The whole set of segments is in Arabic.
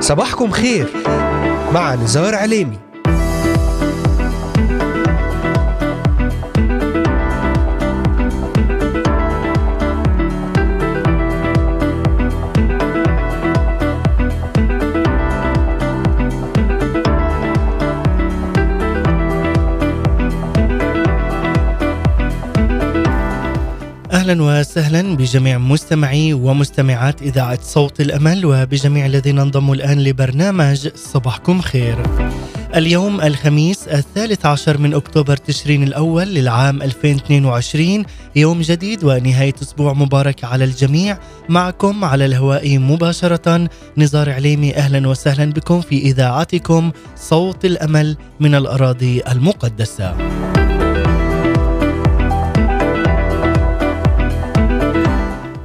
صباحكم خير مع نزار علامي. أهلا وسهلا بجميع مستمعي ومستمعات إذاعة صوت الأمل وبجميع الذين انضموا الآن لبرنامج صباحكم خير. اليوم الخميس 13 من أكتوبر تشرين الأول للعام 2022، يوم جديد ونهاية أسبوع مبارك على الجميع. معكم على الهواء مباشرة نزار عليمي، أهلا وسهلا بكم في إذاعتكم صوت الأمل من الأراضي المقدسة.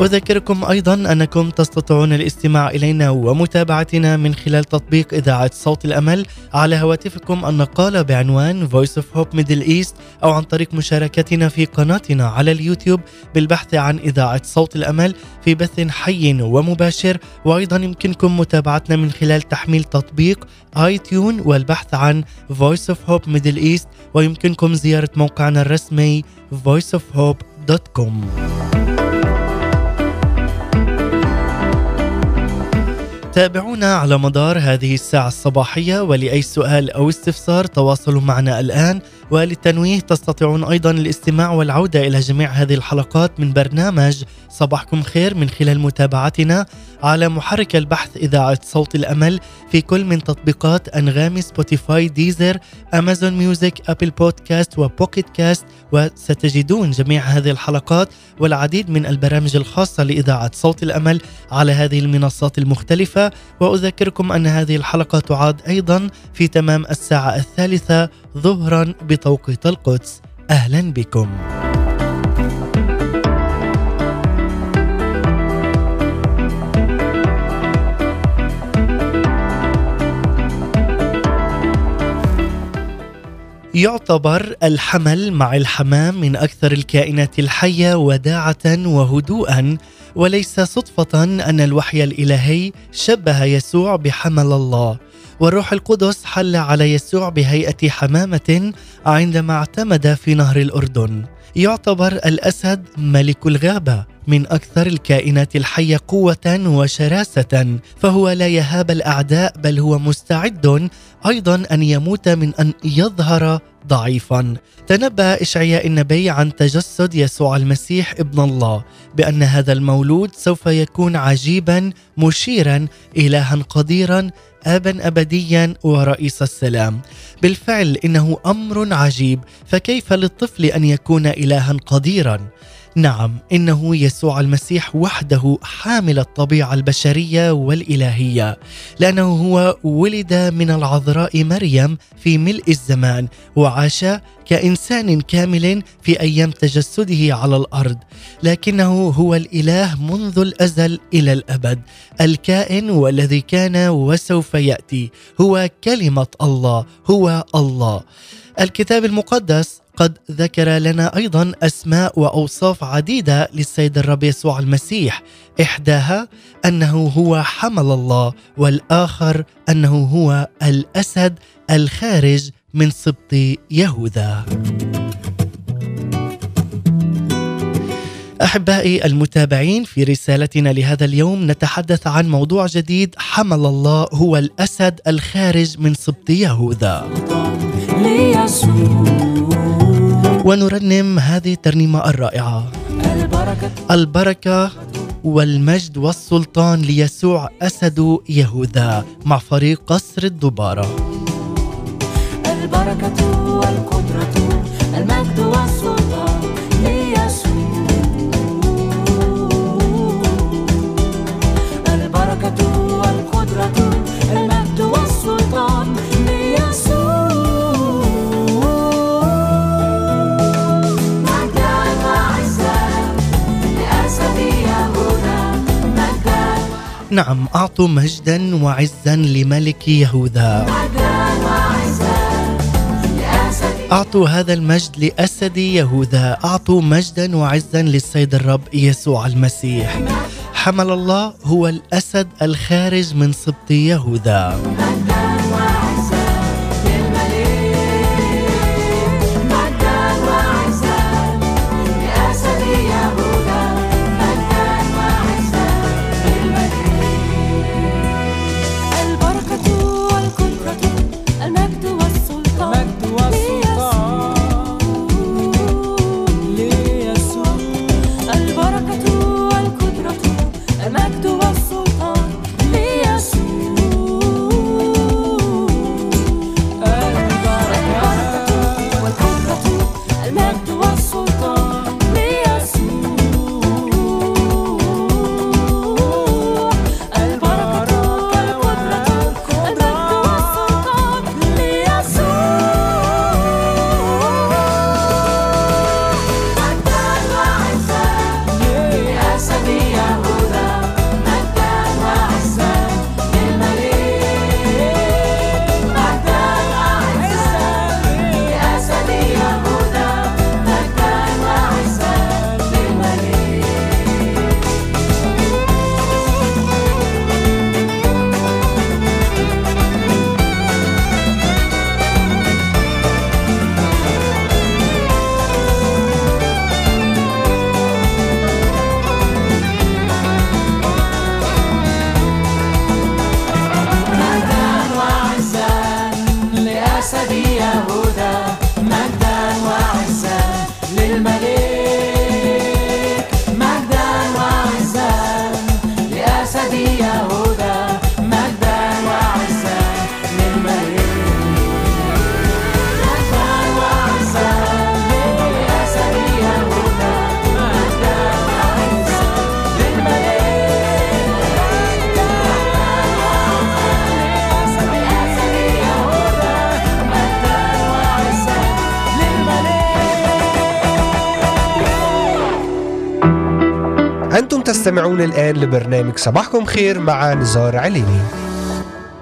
أذكركم أيضا أنكم تستطيعون الاستماع إلينا ومتابعتنا من خلال تطبيق إذاعة صوت الأمل على هواتفكم النقالة بعنوان Voice of Hope Middle East، أو عن طريق مشاركتنا في قناتنا على اليوتيوب بالبحث عن إذاعة صوت الأمل في بث حي ومباشر. وأيضا يمكنكم متابعتنا من خلال تحميل تطبيق آي تيون والبحث عن Voice of Hope Middle East، ويمكنكم زيارة موقعنا الرسمي voiceofhope.com. تابعونا على مدار هذه الساعة الصباحية، ولأي سؤال أو استفسار تواصلوا معنا الآن. وللتنويه تستطيعون أيضا الاستماع والعودة إلى جميع هذه الحلقات من برنامج صباحكم خير من خلال متابعتنا على محرك البحث إذاعة صوت الأمل في كل من تطبيقات أنغامي، سبوتيفاي، ديزر، أمازون ميوزك، أبل بودكاست وبوكيت كاست، وستجدون جميع هذه الحلقات والعديد من البرامج الخاصة لإذاعة صوت الأمل على هذه المنصات المختلفة. وأذكركم أن هذه الحلقة تعاد أيضا في تمام الساعة 3 ظهرا بتوقيت القدس. أهلا بكم. يعتبر الحمل مع الحمام من أكثر الكائنات الحية وداعة وهدوءا، وليس صدفة أن الوحي الإلهي شبه يسوع بحمل الله، والروح القدس حل على يسوع بهيئة حمامة عندما اعتمد في نهر الأردن. يعتبر الأسد ملك الغابة من أكثر الكائنات الحية قوة وشراسة، فهو لا يهاب الأعداء، بل هو مستعد أيضا أن يموت من أن يظهر ضعيفا. تنبأ إشعياء النبي عن تجسد يسوع المسيح ابن الله بأن هذا المولود سوف يكون عجيبا، مشيرا، إلها قديرا، أبا أبديا، ورئيس السلام. بالفعل إنه أمر عجيب، فكيف للطفل أن يكون إلها قديرا؟ نعم، إنه يسوع المسيح وحده حامل الطبيعة البشرية والإلهية، لأنه هو ولد من العذراء مريم في ملء الزمان، وعاش كإنسان كامل في أيام تجسده على الأرض، لكنه هو الإله منذ الأزل إلى الأبد، الكائن والذي كان وسوف يأتي، هو كلمة الله، هو الله. الكتاب المقدس قد ذكر لنا أيضا أسماء وأوصاف عديدة للسيد الرب يسوع المسيح، إحداها أنه هو حمل الله، والآخر أنه هو الأسد الخارج من سبط يهوذا. أحبائي المتابعين، في رسالتنا لهذا اليوم نتحدث عن موضوع جديد: حمل الله هو الأسد الخارج من سبط يهوذا. ونرنم هذه الترنيمة الرائعة: البركة والمجد والسلطان ليسوع أسد يهوذا، مع فريق قصر الدبارة. البركة والقدرة المجد والسلطان ليسوع، البركة والقدرة المجد والسلطان ليسوع. نعم، أعطوا مجدا وعزا لملك يهوذا، أعطوا هذا المجد لأسد يهوذا، أعطوا مجدا وعزا للسيد الرب يسوع المسيح. حمل الله هو الأسد الخارج من سبط يهوذا. تستمعون الآن لبرنامج صباحكم خير مع نزار علامي.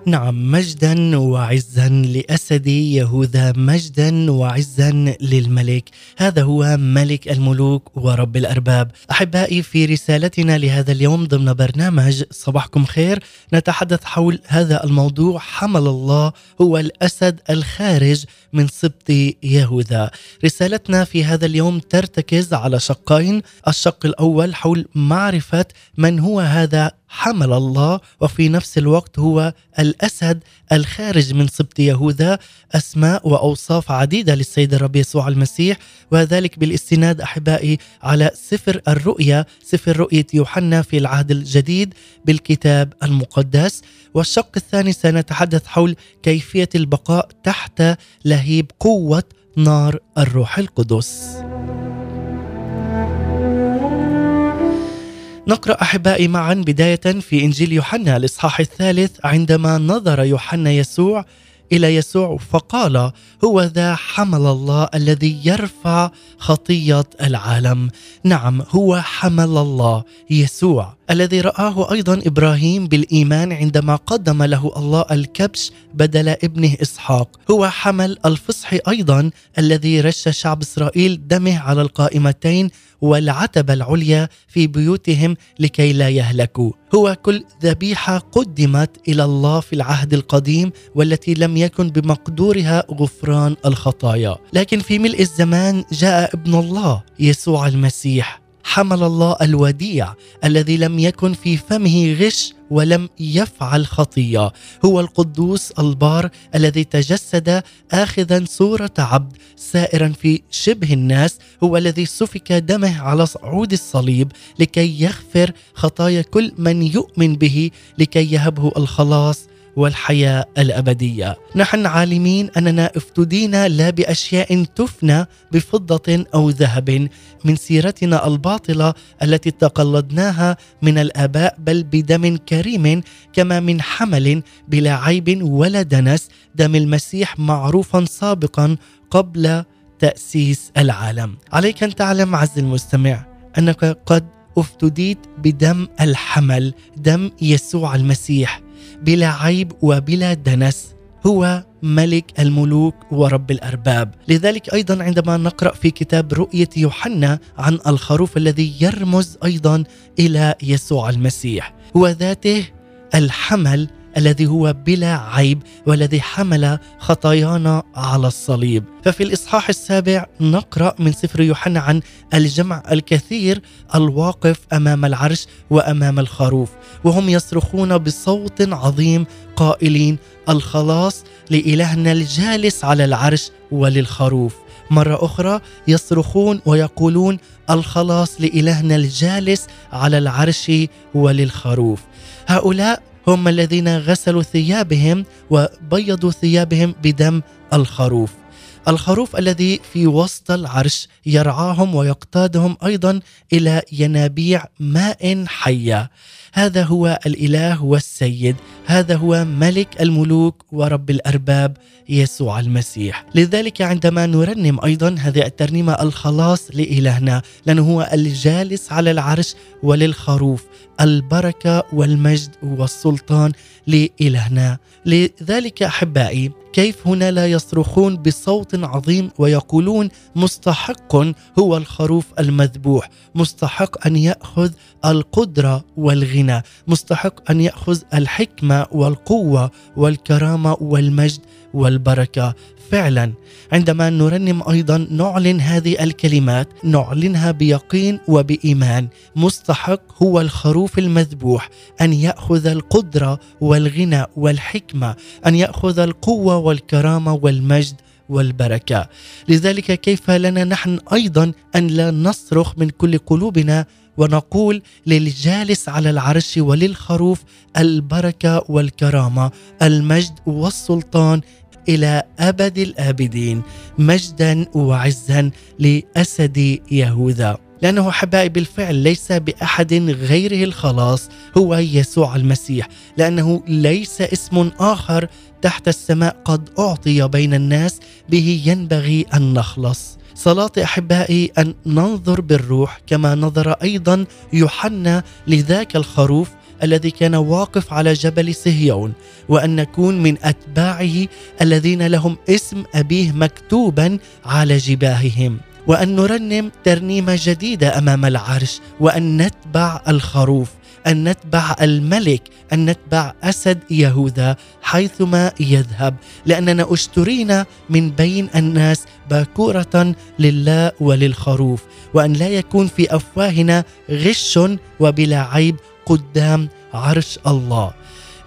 نعم، مجدا وعزا لأسد يهوذا، مجدا وعزا للملك. هذا هو ملك الملوك ورب الأرباب. أحبائي، في رسالتنا لهذا اليوم ضمن برنامج صباحكم خير نتحدث حول هذا الموضوع: حمل الله هو الأسد الخارج من سبط يهوذا. رسالتنا في هذا اليوم ترتكز على شقين: الشق الأول حول معرفة من هو هذا حمل الله، وفي نفس الوقت هو الأسد الخارج من سبط يهوذا، أسماء وأوصاف عديدة للسيد الرب يسوع المسيح، وذلك بالاستناد أحبائي على سفر رؤية يوحنا في العهد الجديد بالكتاب المقدس. والشق الثاني سنتحدث حول كيفية البقاء تحت لهيب قوة نار الروح القدس. نقرأ أحبائي معا بداية في إنجيل يوحنا الإصحاح 3. عندما نظر يوحنا إلى يسوع فقال: هو ذا حمل الله الذي يرفع خطية العالم. نعم، هو حمل الله يسوع الذي رآه أيضا إبراهيم بالإيمان عندما قدم له الله الكبش بدل ابنه إسحاق. هو حمل الفصح أيضا الذي رش شعب إسرائيل دمه على القائمتين والعتبة العليا في بيوتهم لكي لا يهلكوا. هو كل ذبيحة قدمت إلى الله في العهد القديم والتي لم يكن بمقدورها غفران الخطايا، لكن في ملء الزمان جاء ابن الله يسوع المسيح، حمل الله الوديع الذي لم يكن في فمه غش ولم يفعل خطية. هو القدوس البار الذي تجسد آخذا صورة عبد سائرا في شبه الناس، هو الذي سفك دمه على صعود الصليب لكي يغفر خطايا كل من يؤمن به، لكي يهبه الخلاص والحياة الأبدية. نحن عالمين أننا افتدينا لا بأشياء تفنى بفضة أو ذهب من سيرتنا الباطلة التي تقلدناها من الآباء، بل بدم كريم كما من حمل بلا عيب ولا دنس، دم المسيح معروفا سابقا قبل تأسيس العالم. عليك أن تعلم عز المستمع أنك قد افتديت بدم الحمل، دم يسوع المسيح، بلا عيب وبلا دنس. هو ملك الملوك ورب الأرباب. لذلك أيضا عندما نقرأ في كتاب رؤية يوحنا عن الخروف الذي يرمز أيضا إلى يسوع المسيح، هو ذاته الحمل الذي هو بلا عيب والذي حمل خطايانا على الصليب. ففي الإصحاح 7 نقرأ من سفر يوحنا عن الجمع الكثير الواقف أمام العرش وأمام الخروف، وهم يصرخون بصوت عظيم قائلين: الخلاص لإلهنا الجالس على العرش وللخروف. مرة أخرى يصرخون ويقولون: الخلاص لإلهنا الجالس على العرش وللخروف. هؤلاء هم الذين غسلوا ثيابهم وبيضوا ثيابهم بدم الخروف. الخروف الذي في وسط العرش يرعاهم ويقتادهم أيضا إلى ينابيع ماء حية. هذا هو الإله والسيد، هذا هو ملك الملوك ورب الأرباب يسوع المسيح. لذلك عندما نرنم أيضا هذه الترنيمة الخلاص لإلهنا، لأنه هو الجالس على العرش وللخروف، البركة والمجد والسلطان لإلهنا. لذلك أحبائي، كيف هنا لا يصرخون بصوت عظيم ويقولون: مستحق هو الخروف المذبوح، مستحق أن يأخذ القدرة والغنى، مستحق أن يأخذ الحكمة والقوة والكرامة والمجد والبركة. فعلا عندما نرنم أيضا نعلن هذه الكلمات، نعلنها بيقين وبإيمان: مستحق هو الخروف المذبوح أن يأخذ القدرة والغنى والحكمة، أن يأخذ القوة والكرامة والمجد والبركة. لذلك كيف لنا نحن أيضا أن لا نصرخ من كل قلوبنا ونقول للجالس على العرش وللخروف البركة والكرامة، المجد والسلطان إلى أبد الآبدين، مجدا وعزا لأسد يهوذا. لأنه حبائي بالفعل ليس بأحد غيره الخلاص، هو يسوع المسيح، لأنه ليس اسم آخر تحت السماء قد أعطي بين الناس به ينبغي أن نخلص. صلاتي أحبائي أن ننظر بالروح كما نظر أيضا يوحنا لذاك الخروف الذي كان واقف على جبل صهيون، وأن نكون من أتباعه الذين لهم اسم أبيه مكتوبا على جباههم، وأن نرنم ترنيمة جديدة أمام العرش، وأن نتبع الخروف، أن نتبع الملك، أن نتبع أسد يهوذا حيثما يذهب، لأننا أشترينا من بين الناس باكورة لله وللخروف، وأن لا يكون في أفواهنا غش وبلا عيب قدام عرش الله.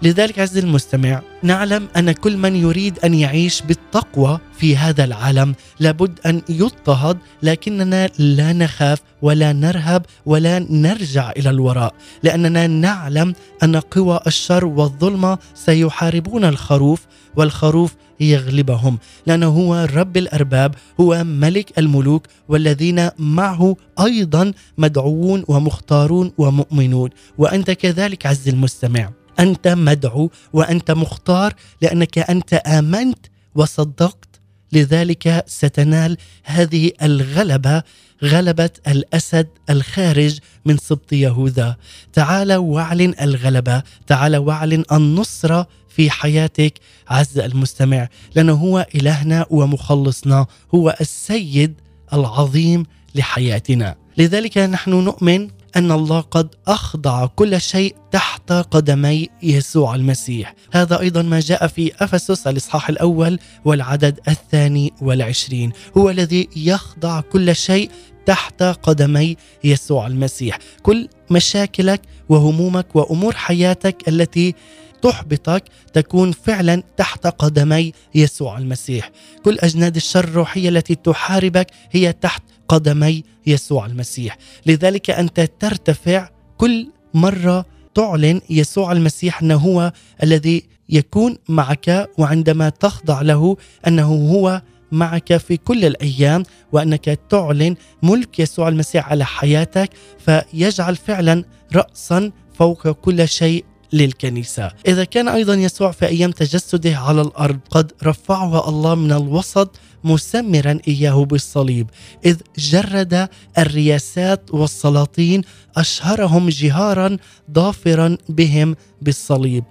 لذلك عزيزي المستمع، نعلم أن كل من يريد أن يعيش بالتقوى في هذا العالم لابد أن يضطهد، لكننا لا نخاف ولا نرهب ولا نرجع إلى الوراء، لأننا نعلم أن قوى الشر والظلمة سيحاربون الخروف والخروف يغلبهم، لأنه هو رب الأرباب، هو ملك الملوك، والذين معه أيضا مدعوون ومختارون ومؤمنون. وأنت كذلك عز المستمع، أنت مدعو وأنت مختار، لأنك أنت آمنت وصدقت، لذلك ستنال هذه الغلبة، غلبة الأسد الخارج من سبط يهوذا. تعال واعلن الغلبة، تعال واعلن النصرة في حياتك عز المستمع، لأنه هو إلهنا ومخلصنا، هو السيد العظيم لحياتنا. لذلك نحن نؤمن أن الله قد أخضع كل شيء تحت قدمي يسوع المسيح. هذا أيضا ما جاء في أفسس الإصحاح 1 والعدد 22. هو الذي يخضع كل شيء تحت قدمي يسوع المسيح. كل مشاكلك وهمومك وأمور حياتك التي تحبطك تكون فعلا تحت قدمي يسوع المسيح. كل أجناد الشر الروحية التي تحاربك هي تحت قدمي يسوع المسيح. لذلك أنت ترتفع كل مرة تعلن يسوع المسيح أنه هو الذي يكون معك، وعندما تخضع له أنه هو معك في كل الأيام، وأنك تعلن ملك يسوع المسيح على حياتك، فيجعل فعلا رأسا فوق كل شيء للكنيسة. إذا كان أيضا يسوع في أيام تجسده على الأرض قد رفعه الله من الوسط مسمرا إياه بالصليب، إذ جرد الرياسات والسلاطين أشهرهم جهارا ضافرا بهم بالصليب.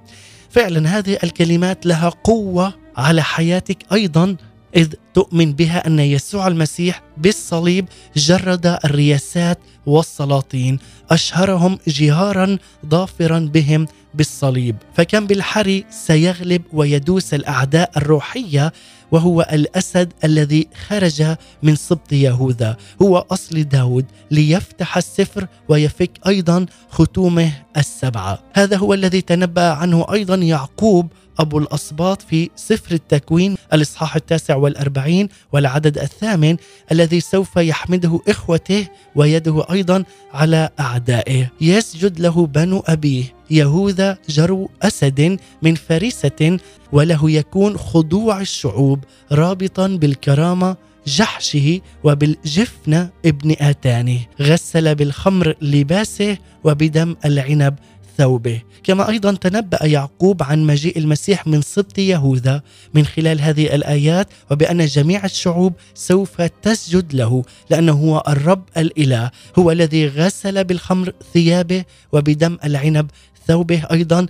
فعلا هذه الكلمات لها قوة على حياتك أيضا، إذ تؤمن بها أن يسوع المسيح بالصليب جرد الرياسات والسلاطين أشهرهم جهارا ضافرا بهم بالصليب. فكم بالحري سيغلب ويدوس الأعداء الروحية، وهو الأسد الذي خرج من سبط يهوذا، هو أصل داود، ليفتح السفر ويفك أيضا ختومه السبعة. هذا هو الذي تنبأ عنه أيضا يعقوب أبو الأصباط في سفر التكوين الإصحاح 49 والعدد 8، الذي سوف يحمده إخوته ويده أيضا على أعدائه، يسجد له بنو أبيه يهوذا جرو أسد من فريسة، وله يكون خضوع الشعوب رابطا بالكرامة جحشه وبالجفنة ابن آتانه، غسل بالخمر لباسه وبدم العنب ثوبه. كما أيضا تنبأ يعقوب عن مجيء المسيح من سبط يهوذا من خلال هذه الآيات، وبأن جميع الشعوب سوف تسجد له، لأنه هو الرب الإله، هو الذي غسل بالخمر ثيابه وبدم العنب ثوبه أيضا،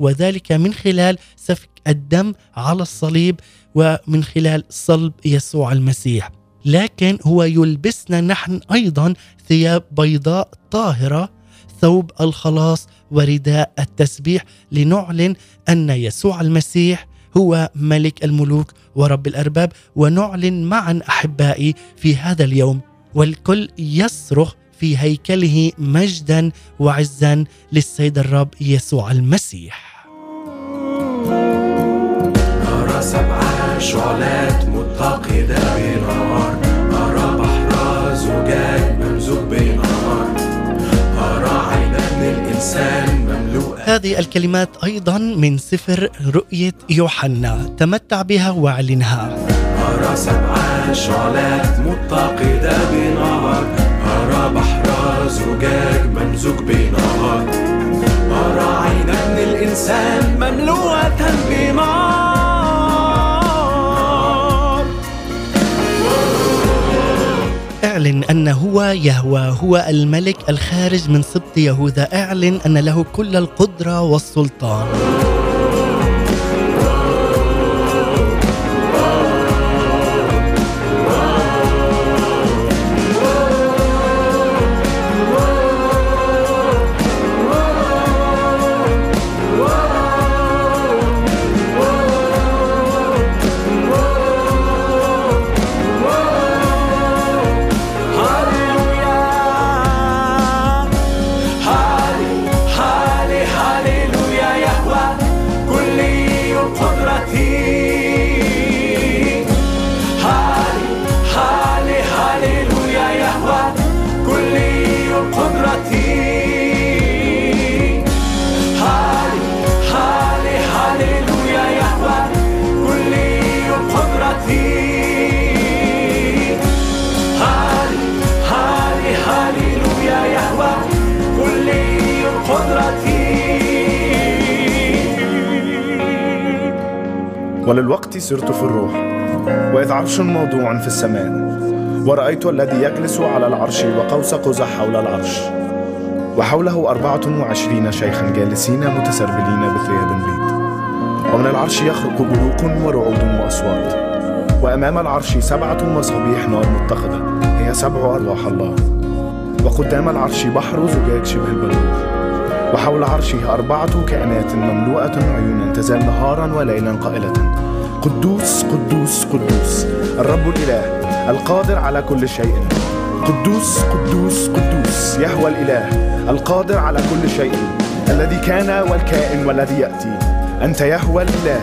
وذلك من خلال سفك الدم على الصليب ومن خلال صلب يسوع المسيح. لكن هو يلبسنا نحن أيضا ثياب بيضاء طاهرة، ثوب الخلاص ورداء التسبيح، لنعلن أن يسوع المسيح هو ملك الملوك ورب الأرباب. ونعلن معا أحبائي في هذا اليوم، والكل يصرخ في هيكله مجدا وعزا للسيد الرب يسوع المسيح. أرى سبع شعلات متقدة بنار، أرى بحر زجاج ممزوج بنار، أرى عين الإنسان مملوءة. هذه الكلمات أيضا من سفر رؤية يوحنا، تمتع بها واعلنها. أرى سبع شعلات متقدة بنار، أرى بحر زجاج ممزوج بنار، أرى عين ابن الإنسان مملوءة بنار. اعلن أن هو يهوه، هو الملك الخارج من سبط يهوذا، اعلن أن له كل القدرة والسلطان. وللوقت سرت في الروح، وإذ عرش موضوع في السماء، ورأيت الذي يجلس على العرش وقوس قزح حول العرش، وحوله 24 شيخا جالسين متسربلين بثياب بيض، ومن العرش يخرج بهوق ورعود وأصوات، وأمام العرش 7 مصابيح نار متقدة، هي 7 أرواح الله، وقدام العرش بحر زجاج شبه البلور، وحول عرشه 4 كائنات مملوءة عيون تزال نهارا وليلا قائلة: قدوس قدوس قدوس الرب الإله القادر على كل شيء، قدوس قدوس قدوس يهوه الإله القادر على كل شيء، الذي كان والكائن والذي يأتي. أنت يهوه الإله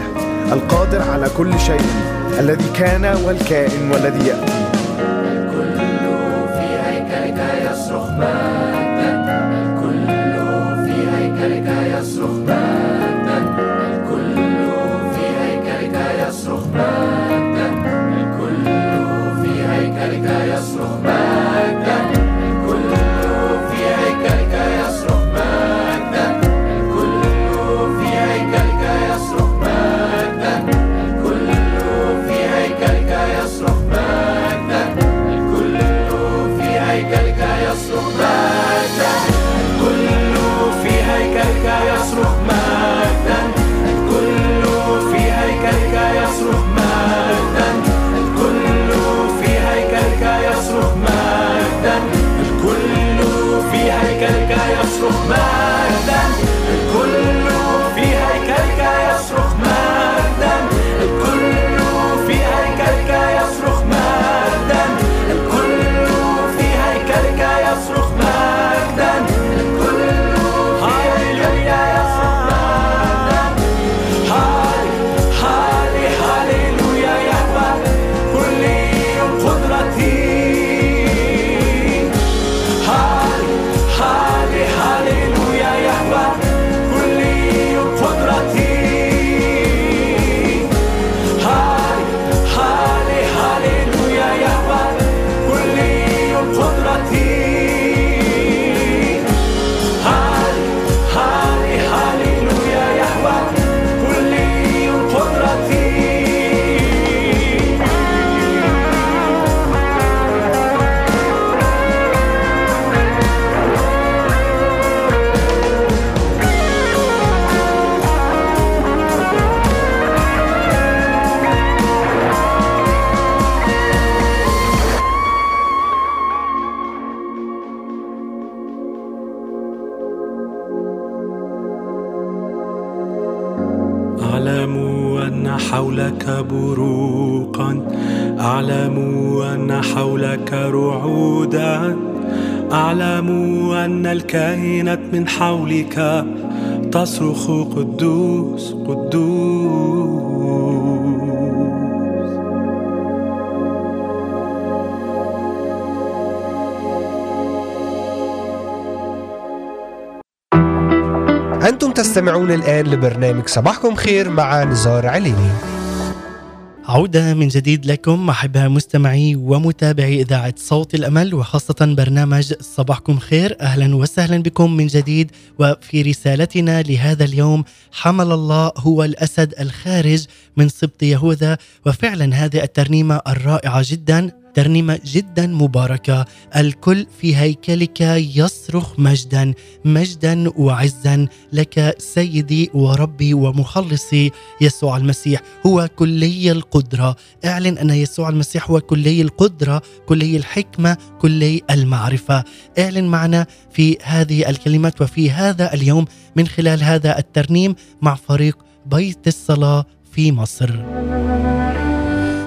القادر على كل شيء، الذي كان والكائن والذي يأتي. الكل في هيكلك يصرخ الكل في هيكلك يصرخ مجدا، الكل شروقا، أعلم أن حولك رعودا، أعلم أن الكائنات من حولك تصرخ قدوس قدوس. أنتم تستمعون الآن لبرنامج صباحكم خير مع نزار علامي. عودة من جديد لكم أحباء مستمعي ومتابعي إذاعة صوت الأمل وخاصة برنامج صباحكم خير. أهلا وسهلا بكم من جديد. وفي رسالتنا لهذا اليوم، حمل الله هو الأسد الخارج من سبط يهوذا. وفعلا هذه الترنيمة الرائعة جدا، ترنيمة جدا مباركة. الكل في هيكلك يصرخ مجدا، مجدا وعزا لك سيدي وربي ومخلصي يسوع المسيح. هو كلي القدرة. اعلن أن يسوع المسيح هو كلي القدرة، كلي الحكمة، كلي المعرفة. اعلن معنا في هذه الكلمات وفي هذا اليوم من خلال هذا الترنيم مع فريق بيت الصلاة في مصر.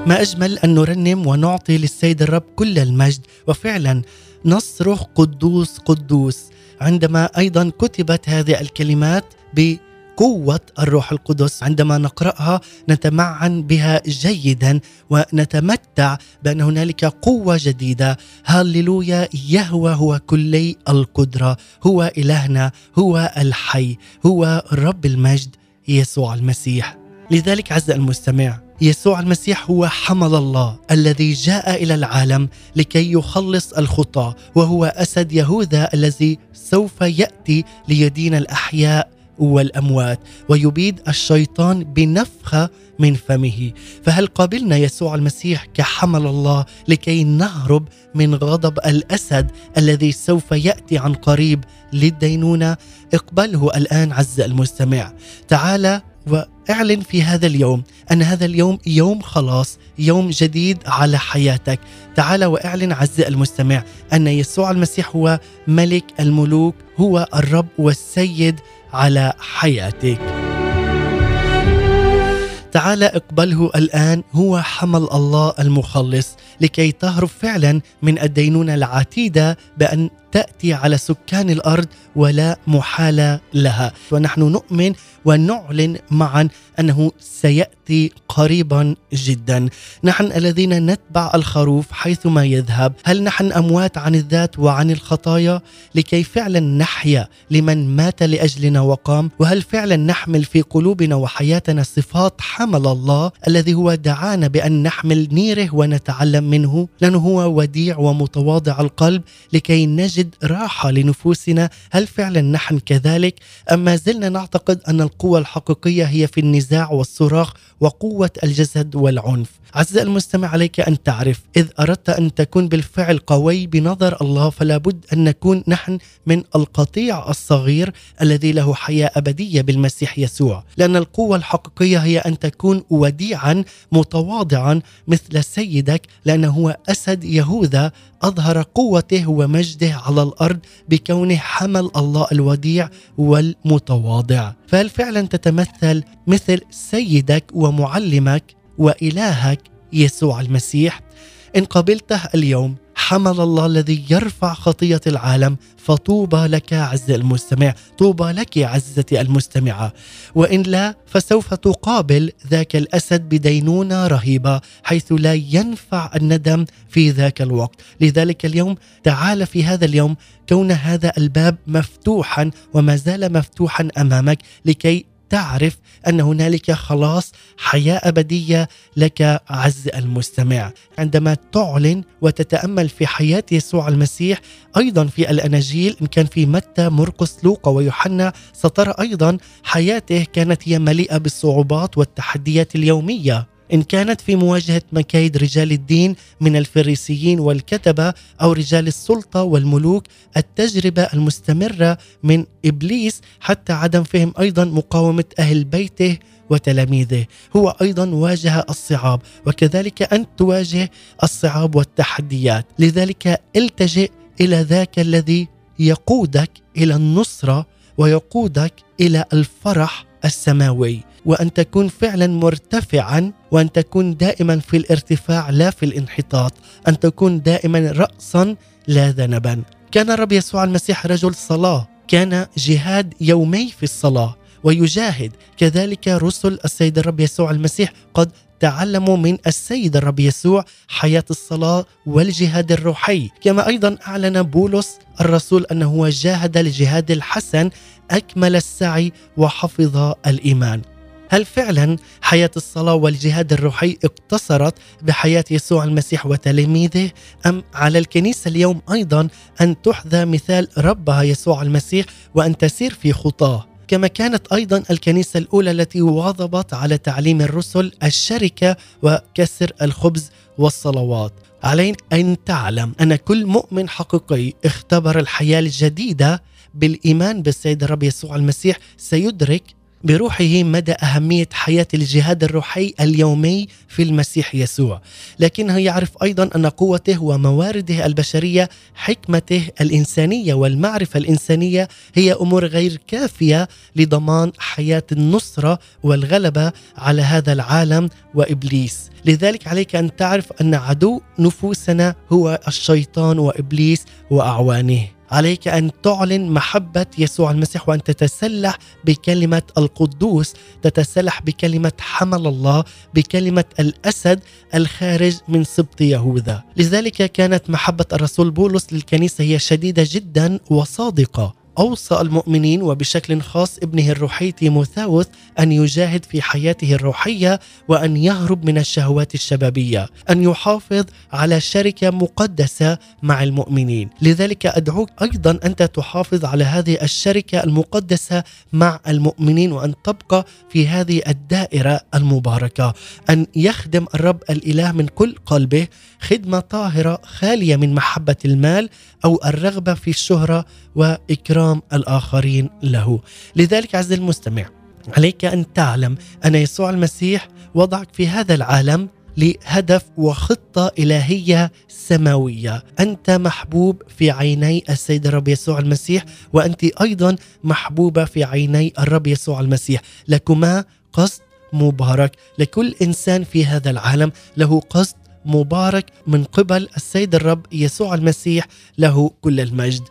ما أجمل أن نرنم ونعطي للسيد الرب كل المجد، وفعلا نصرخ قدوس قدوس. عندما أيضا كتبت هذه الكلمات بقوة الروح القدس، عندما نقرأها نتمعن بها جيدا ونتمتع بأن هنالك قوة جديدة. هاللويا، يهوه هو كلي القدرة، هو إلهنا، هو الحي، هو رب المجد يسوع المسيح. لذلك عز المستمع، يسوع المسيح هو حمل الله الذي جاء إلى العالم لكي يخلص الخطاة، وهو أسد يهوذا الذي سوف يأتي ليدين الأحياء والأموات ويبيد الشيطان بنفخة من فمه. فهل قابلنا يسوع المسيح كحمل الله لكي نهرب من غضب الأسد الذي سوف يأتي عن قريب للدينونة؟ اقبله الآن عز المستمع. تعال واعلن في هذا اليوم أن هذا اليوم يوم خلاص، يوم جديد على حياتك. تعال واعلن عزيزي المستمع أن يسوع المسيح هو ملك الملوك، هو الرب والسيد على حياتك. تعال اقبله الآن. هو حمل الله المخلص لكي تهرب فعلا من الدينونة العتيدة بأن تأتي على سكان الأرض ولا محالة لها. ونحن نؤمن ونعلن معا أنه سيأتي قريبا جدا. نحن الذين نتبع الخروف حيثما يذهب، هل نحن أموات عن الذات وعن الخطايا لكي فعلا نحيا لمن مات لأجلنا وقام؟ وهل فعلا نحمل في قلوبنا وحياتنا صفات حمل الله الذي هو دعانا بأن نحمل نيره ونتعلم منه؟ لأنه هو وديع ومتواضع القلب لكي نجد راحة لنفوسنا. هل فعلا نحن كذلك؟ أما زلنا نعتقد أن القوة الحقيقية هي في النزاع والصراخ وقوة الجسد والعنف. عزيزي المستمع، عليك أن تعرف إذ أردت أن تكون بالفعل قوي بنظر الله، فلا بد أن نكون نحن من القطيع الصغير الذي له حياة أبدية بالمسيح يسوع. لأن القوة الحقيقية هي أن تكون وديعا متواضعا مثل سيدك، لأنه هو أسد يهوذا أظهر قوته ومجده على الأرض بكونه حمل الله الوديع والمتواضع. فهل فعلا تتمثل مثل سيدك ومعلمك وإلهك يسوع المسيح؟ إن قبلته اليوم، حمل الله الذي يرفع خطية العالم، فطوبى لك عز المستمع، طوبى لك عزتي المستمعة. وإن لا، فسوف تقابل ذاك الأسد بدينونة رهيبة حيث لا ينفع الندم في ذاك الوقت. لذلك اليوم تعال في هذا اليوم كون هذا الباب مفتوحا وما زال مفتوحا أمامك لكي تعرف أن هنالك خلاص، حياة أبدية لك عز المستمع. عندما تعلن وتتأمل في حياة يسوع المسيح أيضا في الأناجيل، إن كان في متى مرقس لوقا ويوحنا، سترى أيضا حياته كانت هي مليئة بالصعوبات والتحديات اليومية، إن كانت في مواجهة مكايد رجال الدين من الفريسيين والكتبة أو رجال السلطة والملوك، التجربة المستمرة من إبليس، حتى عدم فهم أيضا مقاومة أهل بيته وتلاميذه. هو أيضا واجه الصعاب، وكذلك أنت تواجه الصعاب والتحديات. لذلك التجئ إلى ذاك الذي يقودك إلى النصرة ويقودك إلى الفرح السماوي. وأن تكون فعلا مرتفعا، وأن تكون دائما في الارتفاع لا في الانحطاط، أن تكون دائما رأسا لا ذنبا. كان الرب يسوع المسيح رجل صلاة، كان جهاد يومي في الصلاة ويجاهد. كذلك رسل السيد الرب يسوع المسيح قد تعلموا من السيد الرب يسوع حياة الصلاة والجهاد الروحي، كما أيضا أعلن بولس الرسول أنه جاهد الجهاد الحسن، أكمل السعي وحفظ الإيمان. هل فعلا حياة الصلاة والجهاد الروحي اقتصرت بحياة يسوع المسيح وتلاميذه؟ أم على الكنيسة اليوم أيضا أن تحذى مثال ربها يسوع المسيح وأن تسير في خطاه؟ كما كانت أيضا الكنيسة الأولى التي واظبت على تعليم الرسل، الشركة وكسر الخبز والصلوات. علينا أن تعلم أن كل مؤمن حقيقي اختبر الحياة الجديدة بالإيمان بالسيد الرب يسوع المسيح سيدرك بروحه مدى أهمية حياة الجهاد الروحي اليومي في المسيح يسوع، لكنه يعرف أيضا أن قوته وموارده البشرية، حكمته الإنسانية والمعرفة الإنسانية هي أمور غير كافية لضمان حياة النصرة والغلبة على هذا العالم وإبليس. لذلك عليك أن تعرف أن عدو نفوسنا هو الشيطان وإبليس وأعوانه. عليك أن تعلن محبة يسوع المسيح وأن تتسلح بكلمة القدوس، تتسلح بكلمة حمل الله، بكلمة الأسد الخارج من سبط يهوذا. لذلك كانت محبة الرسول بولس للكنيسة هي شديدة جدا وصادقة. أوصى المؤمنين وبشكل خاص ابنه الروحي تيموثاوس أن يجاهد في حياته الروحية وأن يهرب من الشهوات الشبابية، أن يحافظ على شركة مقدسة مع المؤمنين. لذلك أدعوك أيضا أنت تحافظ على هذه الشركة المقدسة مع المؤمنين، وأن تبقى في هذه الدائرة المباركة، أن يخدم الرب الإله من كل قلبه خدمة طاهرة خالية من محبة المال أو الرغبة في الشهرة وإكرام الآخرين له. لذلك عز المستمع عليك أن تعلم أن يسوع المسيح وضعك في هذا العالم لهدف وخطة إلهية سماوية. أنت محبوب في عيني السيد الرب يسوع المسيح، وأنت أيضا محبوبة في عيني الرب يسوع المسيح. لكما قصد مبارك، لكل إنسان في هذا العالم له قصد مبارك من قبل السيد الرب يسوع المسيح، له كل المجد.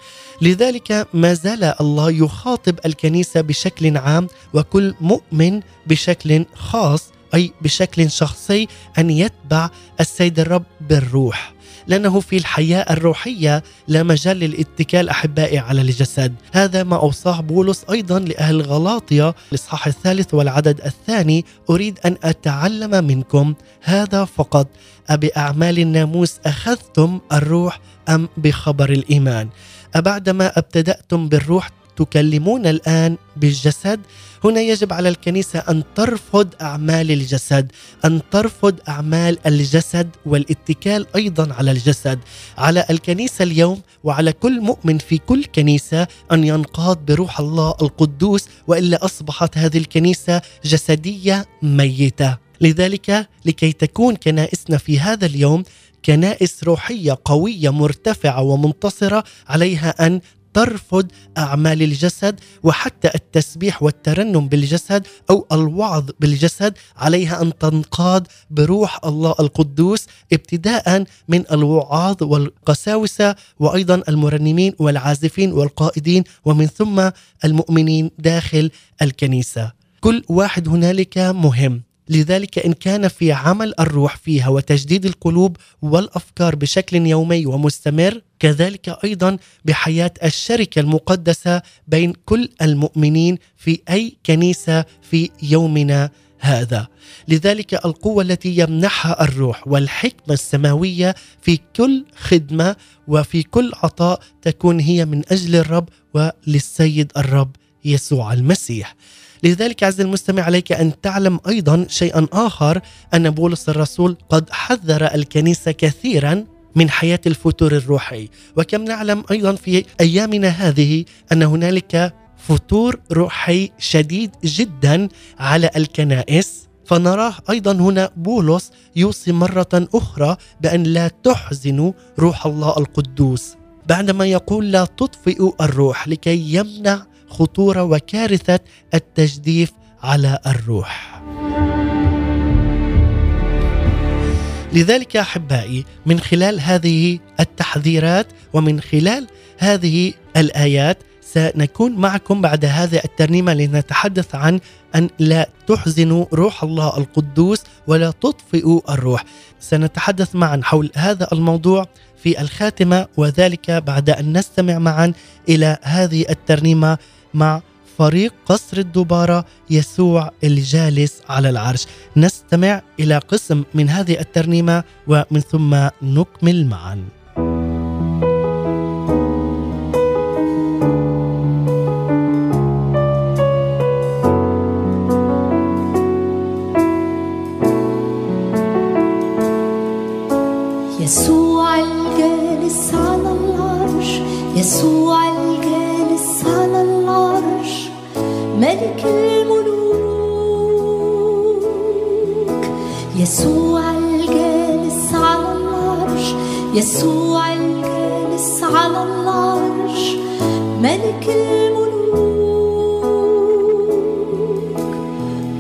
لذلك ما زال الله يخاطب الكنيسة بشكل عام وكل مؤمن بشكل خاص، أي بشكل شخصي، أن يتبع السيد الرب بالروح، لأنه في الحياة الروحية لا مجال للاتكال أحبائي على الجسد. هذا ما أوصاه بولس أيضا لأهل غلاطيا، الإصحاح 3 والعدد 2: أريد أن أتعلم منكم هذا فقط، أبأعمال الناموس أخذتم الروح أم بخبر الإيمان؟ أبعدما ابتدأتم بالروح تكلمون الآن بالجسد؟ هنا يجب على الكنيسة أن ترفض أعمال الجسد، أن ترفض أعمال الجسد والاتكال أيضا على الجسد. على الكنيسة اليوم وعلى كل مؤمن في كل كنيسة أن ينقاد بروح الله القدوس، وإلا أصبحت هذه الكنيسة جسدية ميتة. لذلك لكي تكون كنائسنا في هذا اليوم كنائس روحية قوية مرتفعة ومنتصرة، عليها أن ترفض أعمال الجسد، وحتى التسبيح والترنم بالجسد أو الوعظ بالجسد عليها أن تنقاد بروح الله القدوس، ابتداء من الوعاظ والقساوسة وأيضا المرنمين والعازفين والقائدين، ومن ثم المؤمنين داخل الكنيسة. كل واحد هنالك مهم. لذلك إن كان في عمل الروح فيها وتجديد القلوب والأفكار بشكل يومي ومستمر، كذلك أيضا بحياة الشركة المقدسة بين كل المؤمنين في أي كنيسة في يومنا هذا. لذلك القوة التي يمنحها الروح والحكمة السماوية في كل خدمة وفي كل عطاء تكون هي من أجل الرب وللسيد الرب يسوع المسيح. لذلك عز المستمع عليك أن تعلم أيضا شيئا آخر، أن بولس الرسول قد حذر الكنيسة كثيرا من حياة الفتور الروحي. وكم نعلم أيضا في أيامنا هذه أن هنالك فتور روحي شديد جدا على الكنائس، فنراه أيضا هنا بولس يوصي مرة أخرى بأن لا تحزنوا روح الله القدوس، بعدما يقول لا تطفئوا الروح، لكي يمنع خطورة وكارثة التجديف على الروح. لذلك أحبائي، من خلال هذه التحذيرات ومن خلال هذه الآيات سنكون معكم بعد هذه الترنيمة لنتحدث عن أن لا تحزنوا روح الله القدوس ولا تطفئوا الروح. سنتحدث معا حول هذا الموضوع في الخاتمة، وذلك بعد أن نستمع معا إلى هذه الترنيمة مع فريق قصر الدبارة، يسوع الجالس على العرش. نستمع إلى قسم من هذه الترنيمة ومن ثم نكمل معا. يسوع الجالس على العرش، يسوع الجالس على العرش، ملك الملوك. يسوع الجالس على العرش، يسوع الجالس على العرش، ملك الملوك.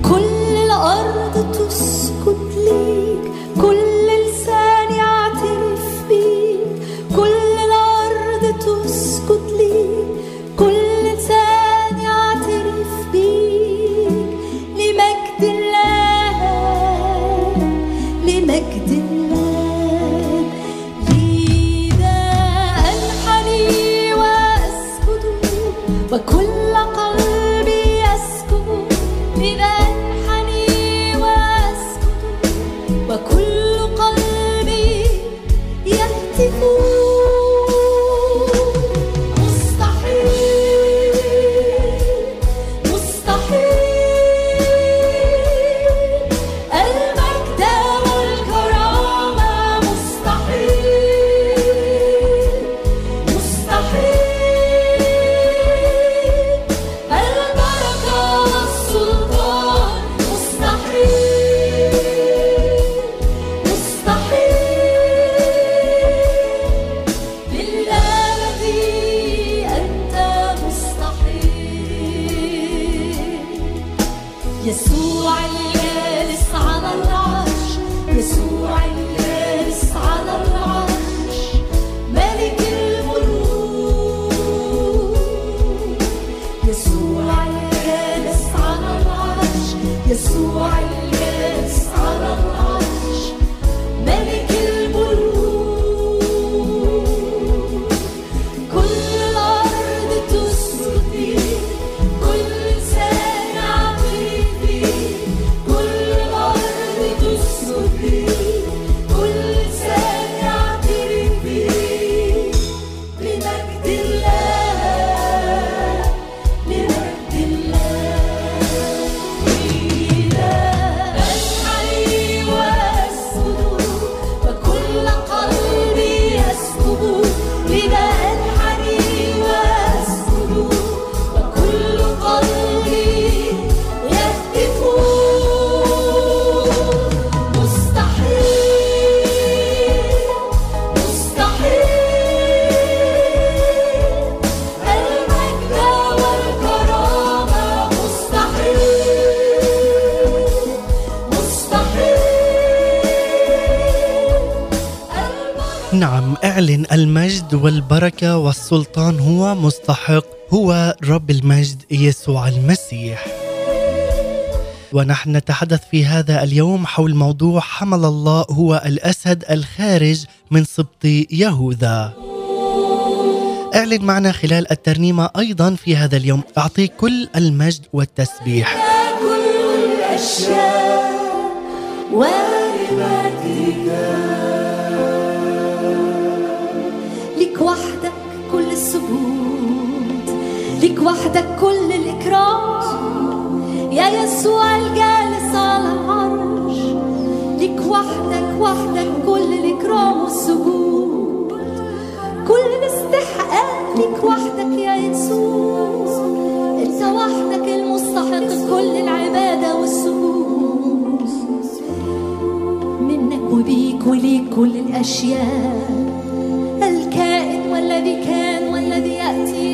كل الأرض تسجد ليك، كل المجد والبركة والسلطان هو مستحق، هو رب المجد يسوع المسيح. ونحن نتحدث في هذا اليوم حول موضوع حمل الله هو الأسد الخارج من سبط يهوذا. اعلن معنا خلال الترنيمة أيضا في هذا اليوم، أعطي كل المجد والتسبيح. كل الأشياء ورمتك لك وحدك، كل السجود لك وحدك، كل الإكرام يا يسوع الجالس على العرش. لك وحدك وحدك كل الإكرام والسجود، كل الاستحقاق لك وحدك يا يسوع. أنت وحدك المستحق كل العبادة والسجود، منك وبيك وليك كل الأشياء، الكائن والذي كان والذي يأتي.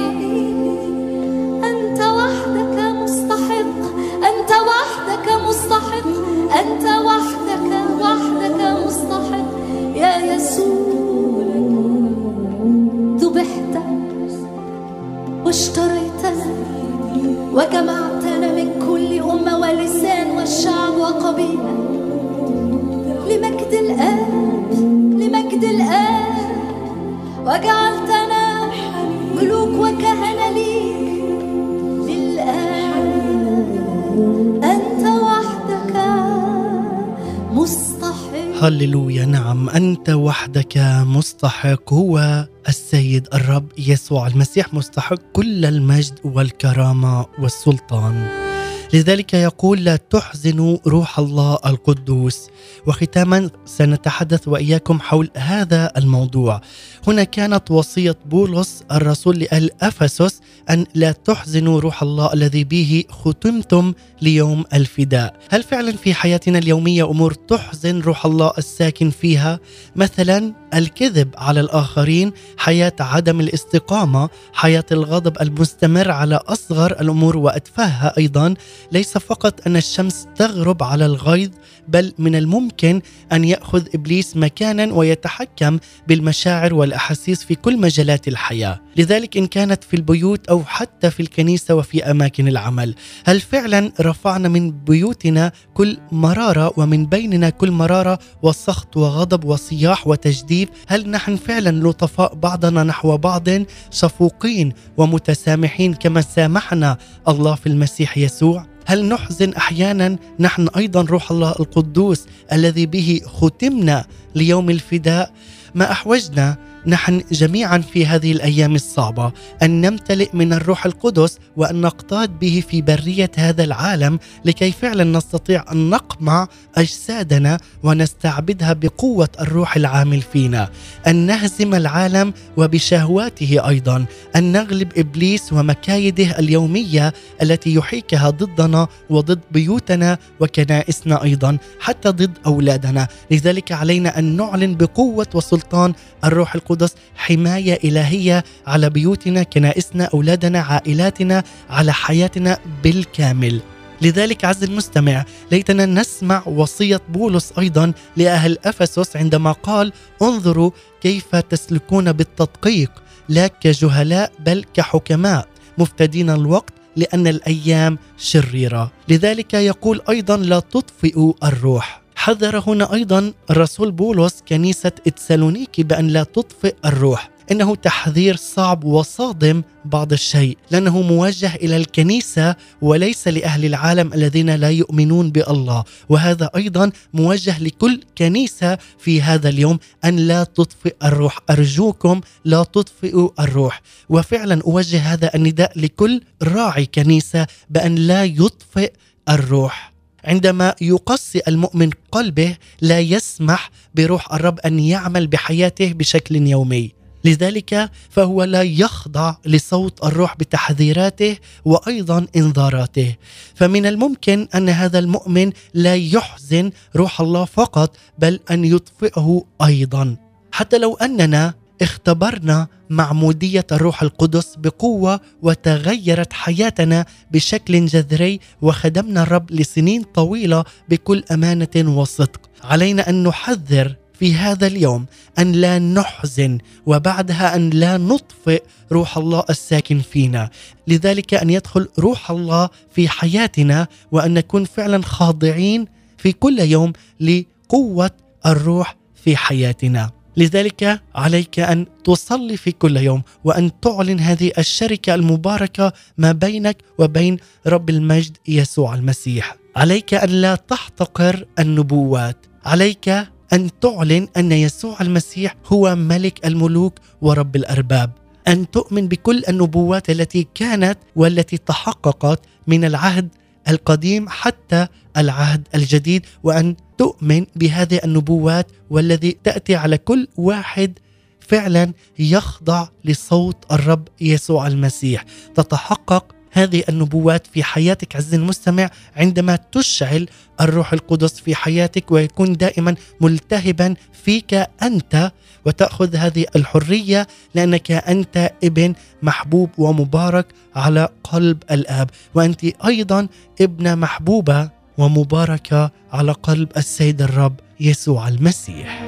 أنت وحدك مستحق، أنت وحدك واشتريتنا وجمعتنا من كل أمة ولسان والشعب وقبيلة لمجد الآب لمجد الآب، وجعلتنا ملوك وكهنة ليك للآب. أنت وحدك مستحق. هللويا، نعم أنت وحدك مستحق. هو السيد الرب يسوع المسيح مستحق كل المجد والكرامة والسلطان. لذلك يقول لا تحزنوا روح الله القدوس. وختاما سنتحدث وإياكم حول هذا الموضوع. هنا كانت وصية بولس الرسول لأفسس أن لا تحزنوا روح الله الذي به ختمتم ليوم الفداء. هل فعلا في حياتنا اليومية أمور تحزن روح الله الساكن فيها؟ مثلا الكذب على الآخرين، حياة عدم الاستقامة، حياة الغضب المستمر على أصغر الأمور وأتفهها. أيضا ليس فقط أن الشمس تغرب على الغيظ، بل من الممكن أن يأخذ إبليس مكانا ويتحكم بالمشاعر والأحاسيس في كل مجالات الحياة. لذلك إن كانت في البيوت أو حتى في الكنيسة وفي أماكن العمل، هل فعلا رفعنا من بيوتنا كل مرارة ومن بيننا كل مرارة وسخط وغضب وصياح وتجديف؟ هل نحن فعلا لطفاء بعضنا نحو بعض، شفوقين ومتسامحين كما سامحنا الله في المسيح يسوع؟ هل نحزن أحيانا نحن أيضا روح الله القدوس الذي به ختمنا ليوم الفداء؟ ما أحوجنا نحن جميعا في هذه الأيام الصعبة أن نمتلئ من الروح القدس وأن نقتاد به في برية هذا العالم، لكي فعلا نستطيع أن نقمع أجسادنا ونستعبدها بقوة الروح العامل فينا، أن نهزم العالم وبشهواته، أيضا أن نغلب إبليس ومكايده اليومية التي يحيكها ضدنا وضد بيوتنا وكنائسنا، أيضا حتى ضد أولادنا. لذلك علينا أن نعلن بقوة وسلطان الروح القدس حماية إلهية على بيوتنا، كنائسنا، أولادنا، عائلاتنا، على حياتنا بالكامل. لذلك عز المستمع، ليتنا نسمع وصية بولس أيضا لأهل أفسس عندما قال انظروا كيف تسلكون بالتدقيق، لا كجهلاء بل كحكماء مفتدين الوقت لأن الأيام شريرة. لذلك يقول أيضا لا تطفئوا الروح. حذر هنا أيضا الرسول بولس كنيسة تسالونيكي بأن لا تطفئ الروح. إنه تحذير صعب وصادم بعض الشيء، لأنه موجه إلى الكنيسة وليس لأهل العالم الذين لا يؤمنون بالله. وهذا أيضا موجه لكل كنيسة في هذا اليوم أن لا تطفئ الروح. أرجوكم لا تطفئوا الروح. وفعلا أوجه هذا النداء لكل راعي كنيسة بأن لا يطفئ الروح. عندما يقسي المؤمن قلبه لا يسمح بروح الرب أن يعمل بحياته بشكل يومي. لذلك فهو لا يخضع لصوت الروح بتحذيراته وأيضا إنذاراته. فمن الممكن أن هذا المؤمن لا يحزن روح الله فقط، بل أن يطفئه أيضا. حتى لو أننا اختبرنا معمودية الروح القدس بقوة وتغيرت حياتنا بشكل جذري وخدمنا الرب لسنين طويلة بكل أمانة وصدق، علينا أن نحذر في هذا اليوم أن لا نحزن، وبعدها أن لا نطفئ روح الله الساكن فينا. لذلك أن يدخل روح الله في حياتنا وأن نكون فعلا خاضعين في كل يوم لقوة الروح في حياتنا. لذلك عليك أن تصلي في كل يوم وأن تعلن هذه الشركة المباركة ما بينك وبين رب المجد يسوع المسيح. عليك أن لا تحتقر النبوات. عليك أن تعلن أن يسوع المسيح هو ملك الملوك ورب الأرباب. أن تؤمن بكل النبوات التي كانت والتي تحققت من العهد القديم حتى العهد الجديد، وأن تؤمن بهذه النبوات والذي تأتي على كل واحد فعلا يخضع لصوت الرب يسوع المسيح. تتحقق هذه النبوات في حياتك عزيزي المستمع عندما تشعل الروح القدس في حياتك ويكون دائما ملتهبا فيك أنت، وتأخذ هذه الحرية لأنك أنت ابن محبوب ومبارك على قلب الآب، وأنت أيضا ابنة محبوبة ومباركة على قلب السيد الرب يسوع المسيح.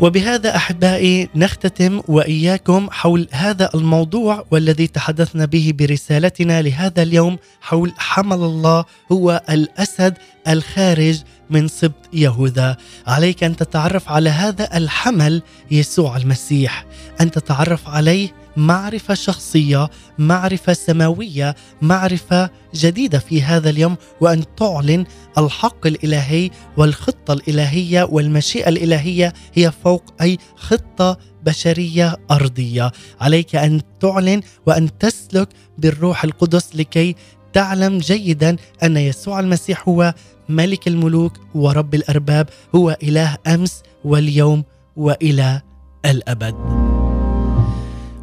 وبهذا أحبائي نختتم وإياكم حول هذا الموضوع والذي تحدثنا به برسالتنا لهذا اليوم حول حمل الله هو الأسد الخارج من سبط يهوذا. عليك أن تتعرف على هذا الحمل يسوع المسيح، أن تتعرف عليه معرفة شخصية، معرفة سماوية، معرفة جديدة في هذا اليوم، وأن تعلن الحق الإلهي والخطة الإلهية والمشيئة الإلهية هي فوق أي خطة بشرية أرضية. عليك أن تعلن وأن تسلك بالروح القدس لكي تعلم جيدا أن يسوع المسيح هو ملك الملوك ورب الأرباب، هو إله أمس واليوم وإلى الأبد.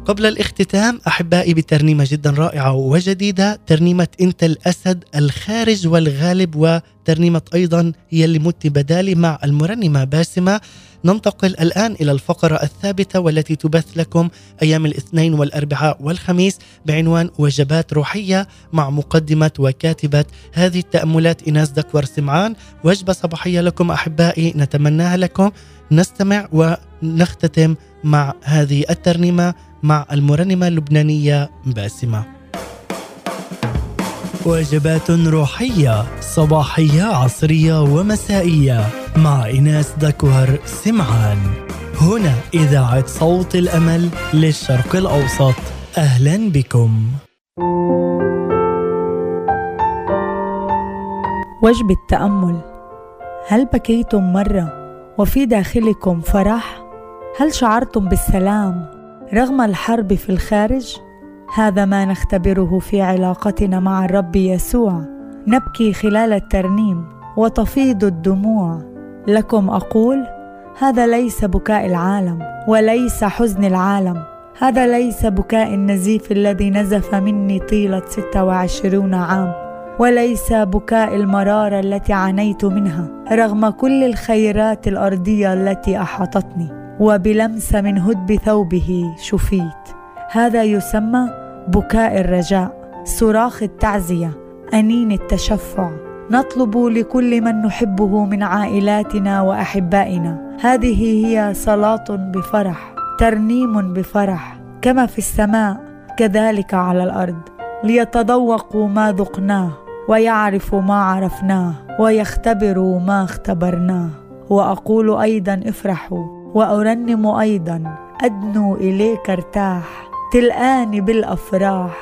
قبل الاختتام أحبائي بترنيمة جدا رائعة وجديدة، ترنيمة أنت الأسد الخارج والغالب، وترنيمة أيضا يلي مت بدالي مع المرنمة باسمة. ننتقل الآن إلى الفقرة الثابتة والتي تبث لكم أيام الاثنين والأربعاء والخميس بعنوان وجبات روحية مع مقدمة وكاتبة هذه التأملات إيناس ذكور سمعان. وجبة صباحية لكم أحبائي نتمناها لكم، نستمع ونختتم مع هذه الترنيمة مع المرنمة اللبنانية باسمة. وجبات روحية صباحية عصرية ومسائية مع إيناس ذكور سمعان، هنا إذاعة صوت الأمل للشرق الأوسط. أهلا بكم. وجبة تأمل. هل بكيتم مرة وفي داخلكم فرح؟ هل شعرتم بالسلام رغم الحرب في الخارج؟ هذا ما نختبره في علاقتنا مع الرب يسوع. نبكي خلال الترنيم وتفيض الدموع. لكم أقول هذا ليس بكاء العالم وليس حزن العالم، هذا ليس بكاء النزيف الذي نزف مني طيلة 26 عام، وليس بكاء المرارة التي عانيت منها رغم كل الخيرات الأرضية التي أحاطتني، وبلمسة من هدب ثوبه شفيت. هذا يسمى بكاء الرجاء، صراخ التعزية، أنين التشفع. نطلب لكل من نحبه من عائلاتنا وأحبائنا. هذه هي صلاة بفرح، ترنيم بفرح، كما في السماء كذلك على الأرض، ليتذوقوا ما ذقناه ويعرفوا ما عرفناه ويختبروا ما اختبرناه. وأقول أيضا افرحوا، وأرنم أيضا أدنو إليك ارتاح، تلآني بالأفراح،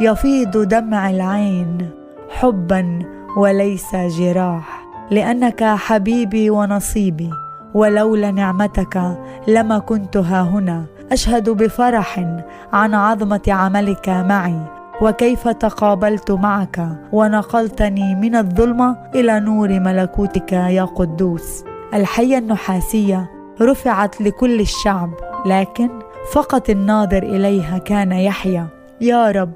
يفيض دمع العين حبا وليس جراح، لأنك حبيبي ونصيبي، ولولا نعمتك لما كنت هاهنا. أشهد بفرح عن عظمة عملك معي، وكيف تقابلت معك ونقلتني من الظلمة إلى نور ملكوتك يا قدوس. الحية النحاسية رفعت لكل الشعب، لكن فقط الناظر إليها كان يحيا. يا رب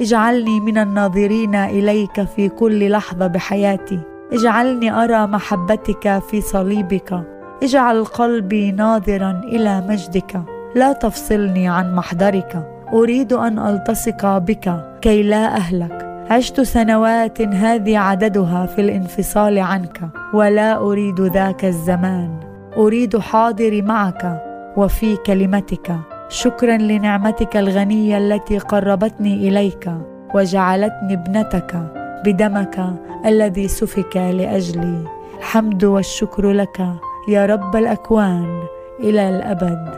اجعلني من الناظرين إليك في كل لحظة بحياتي، اجعلني أرى محبتك في صليبك، اجعل قلبي ناظرا إلى مجدك، لا تفصلني عن محضرك، أريد أن ألتصق بك كي لا أهلك. عشت سنوات هذه عددها في الانفصال عنك، ولا أريد ذاك الزمان، أريد حاضري معك وفي كلمتك. شكرا لنعمتك الغنية التي قربتني إليك وجعلتني ابنتك بدمك الذي سفك لأجلي. الحمد والشكر لك يا رب الأكوان إلى الأبد،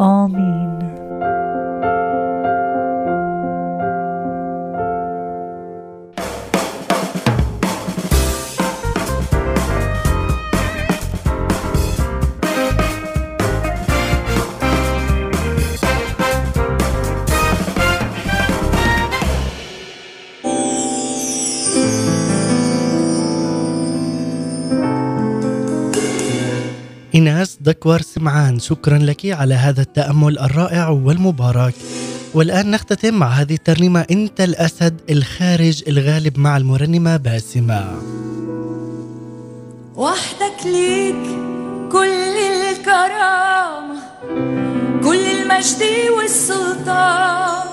آمين. إيناس ذكور سمعان، شكرا لك على هذا التأمل الرائع والمبارك. والآن نختتم مع هذه الترنيمة أنت الأسد الخارج الغالب مع المرنمة باسمة. وحدك ليك كل الكرامة، كل المجد والسلطان،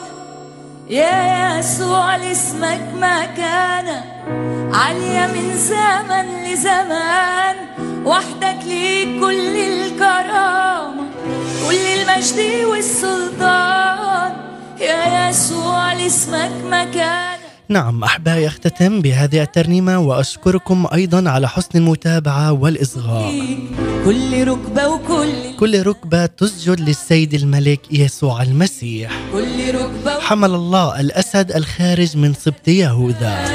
يا يسوع لاسمك مكانة عالية من زمن لزمان، وحدك ليك كل الكرامة كل المجد والسلطان يا يسوع لاسمك مكان. نعم أحبائي، أختتم بهذه الترنيمة وأشكركم أيضا على حسن المتابعة والإصغاء. كل ركبة تسجد للسيد الملك يسوع المسيح. حمل الله الأسد الخارج من سبط يهوذا.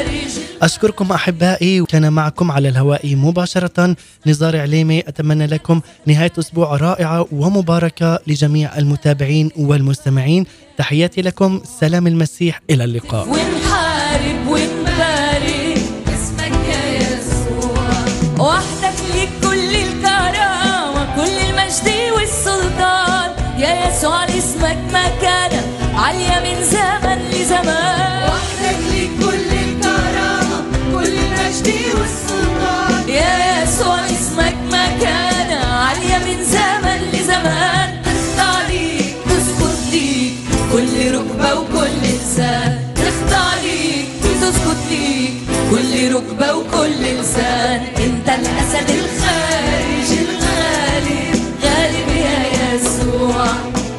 أشكركم أحبائي، وكان معكم على الهواء مباشرة نزار علامي. أتمنى لكم نهاية أسبوع رائعة ومباركة لجميع المتابعين والمستمعين. تحياتي لكم، سلام المسيح، إلى اللقاء. ونحارب ونبارك اسمك يا يسوع، وحدك ليك كل الكرامة كل المجد والسلطان يا يسوع اسمك مكانة عالية من زمن لزمان. وحدك ليك كل الكرامة كل المجد والسلطان يا يسوع اسمك مكانة عالية من زمن لزمان. كل ركبة وكل لسان تخضع ليك تسكت ليك، كل ركبة وكل لسان انت الأسد الخارج الغالب غالب يا يسوع.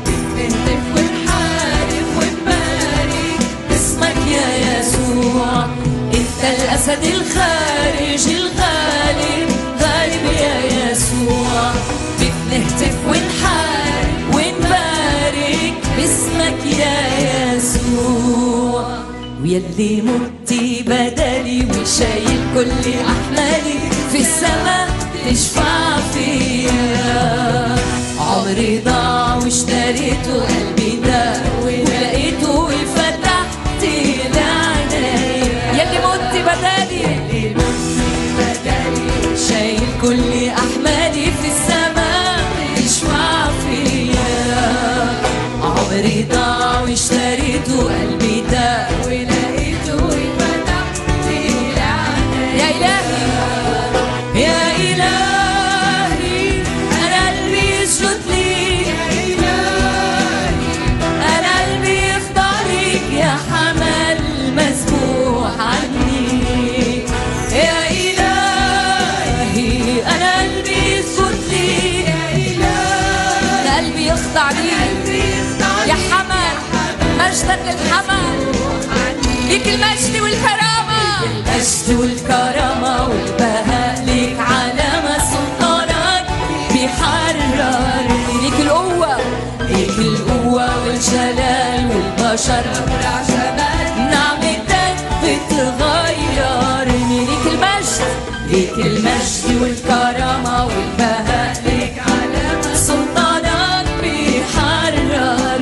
بنقف ونحارب ونبارك اسمك يا يسوع، انت الأسد الخارج الغالب غالب يا يسوع. بنهتف ونحارب ونبارك باسمك يا يسوع، ويلي متي بدلي وشايل كل أحمالي في السماء تشفع فيا. عمري ضاع واشتريته قلبي دار ولقيته وفتحت لعناية. يلي متي بدلي شايل كل أحمالي في السماء تشفع فيا. عمري ضاع واشتريته قلبي داق ولقيته واتفتحت لعناية. يا إلهي يا إلهي أنا قلبي يسجد ليك، يا إلهي أنا قلبي يخضع ليك يا حمل مسبوح عني. يا إلهي أنا قلبي يسجد ليك، يا إلهي أنا قلبي يخضع ليك يا حمل مجدا للحمل ليك، المجد والكرامة المجد والكرامة والبهاء ليك، علامة سلطانك بيحرر ليك، القوة ليك القوة والجلال والبشر أبرع شباب نعمتك بتغيرني ليك، المجد ليك المجد والكرامة والبهاء ليك، علامة سلطانك بيحرر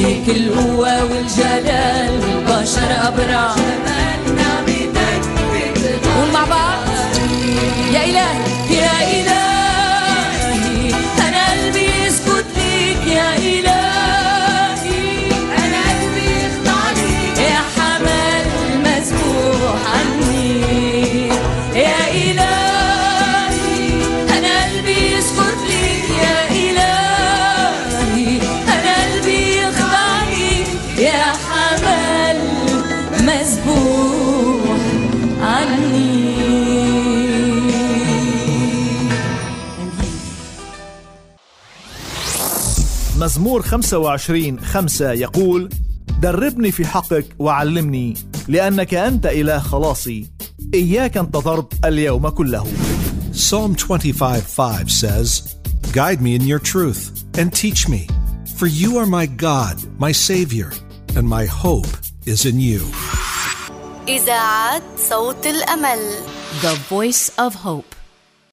ليك، القوة والجلال والبشر أبرع شباب نعمتك بتغير. قول مع بعض يا إلهي يا إلهي أنا قلبي يسجد ليك، يا إلهي أنا قلبي يخضع ليك يا حمل مسبوح عني. يا إلهي أنا قلبي يسجد ليك، يا إلهي أنا قلبي يخضع ليك يا حمل مسبوح عني. مزمور 25:5 يقول: دربني في حقك وعلمني، لأنك أنت إله خلاصي، إياك انتظرت اليوم كله. Psalm 25:5 says, Guide me in your truth and teach me, for you are my God, my Savior, and my hope is in you. إذاعة صوت الأمل, The Voice of Hope.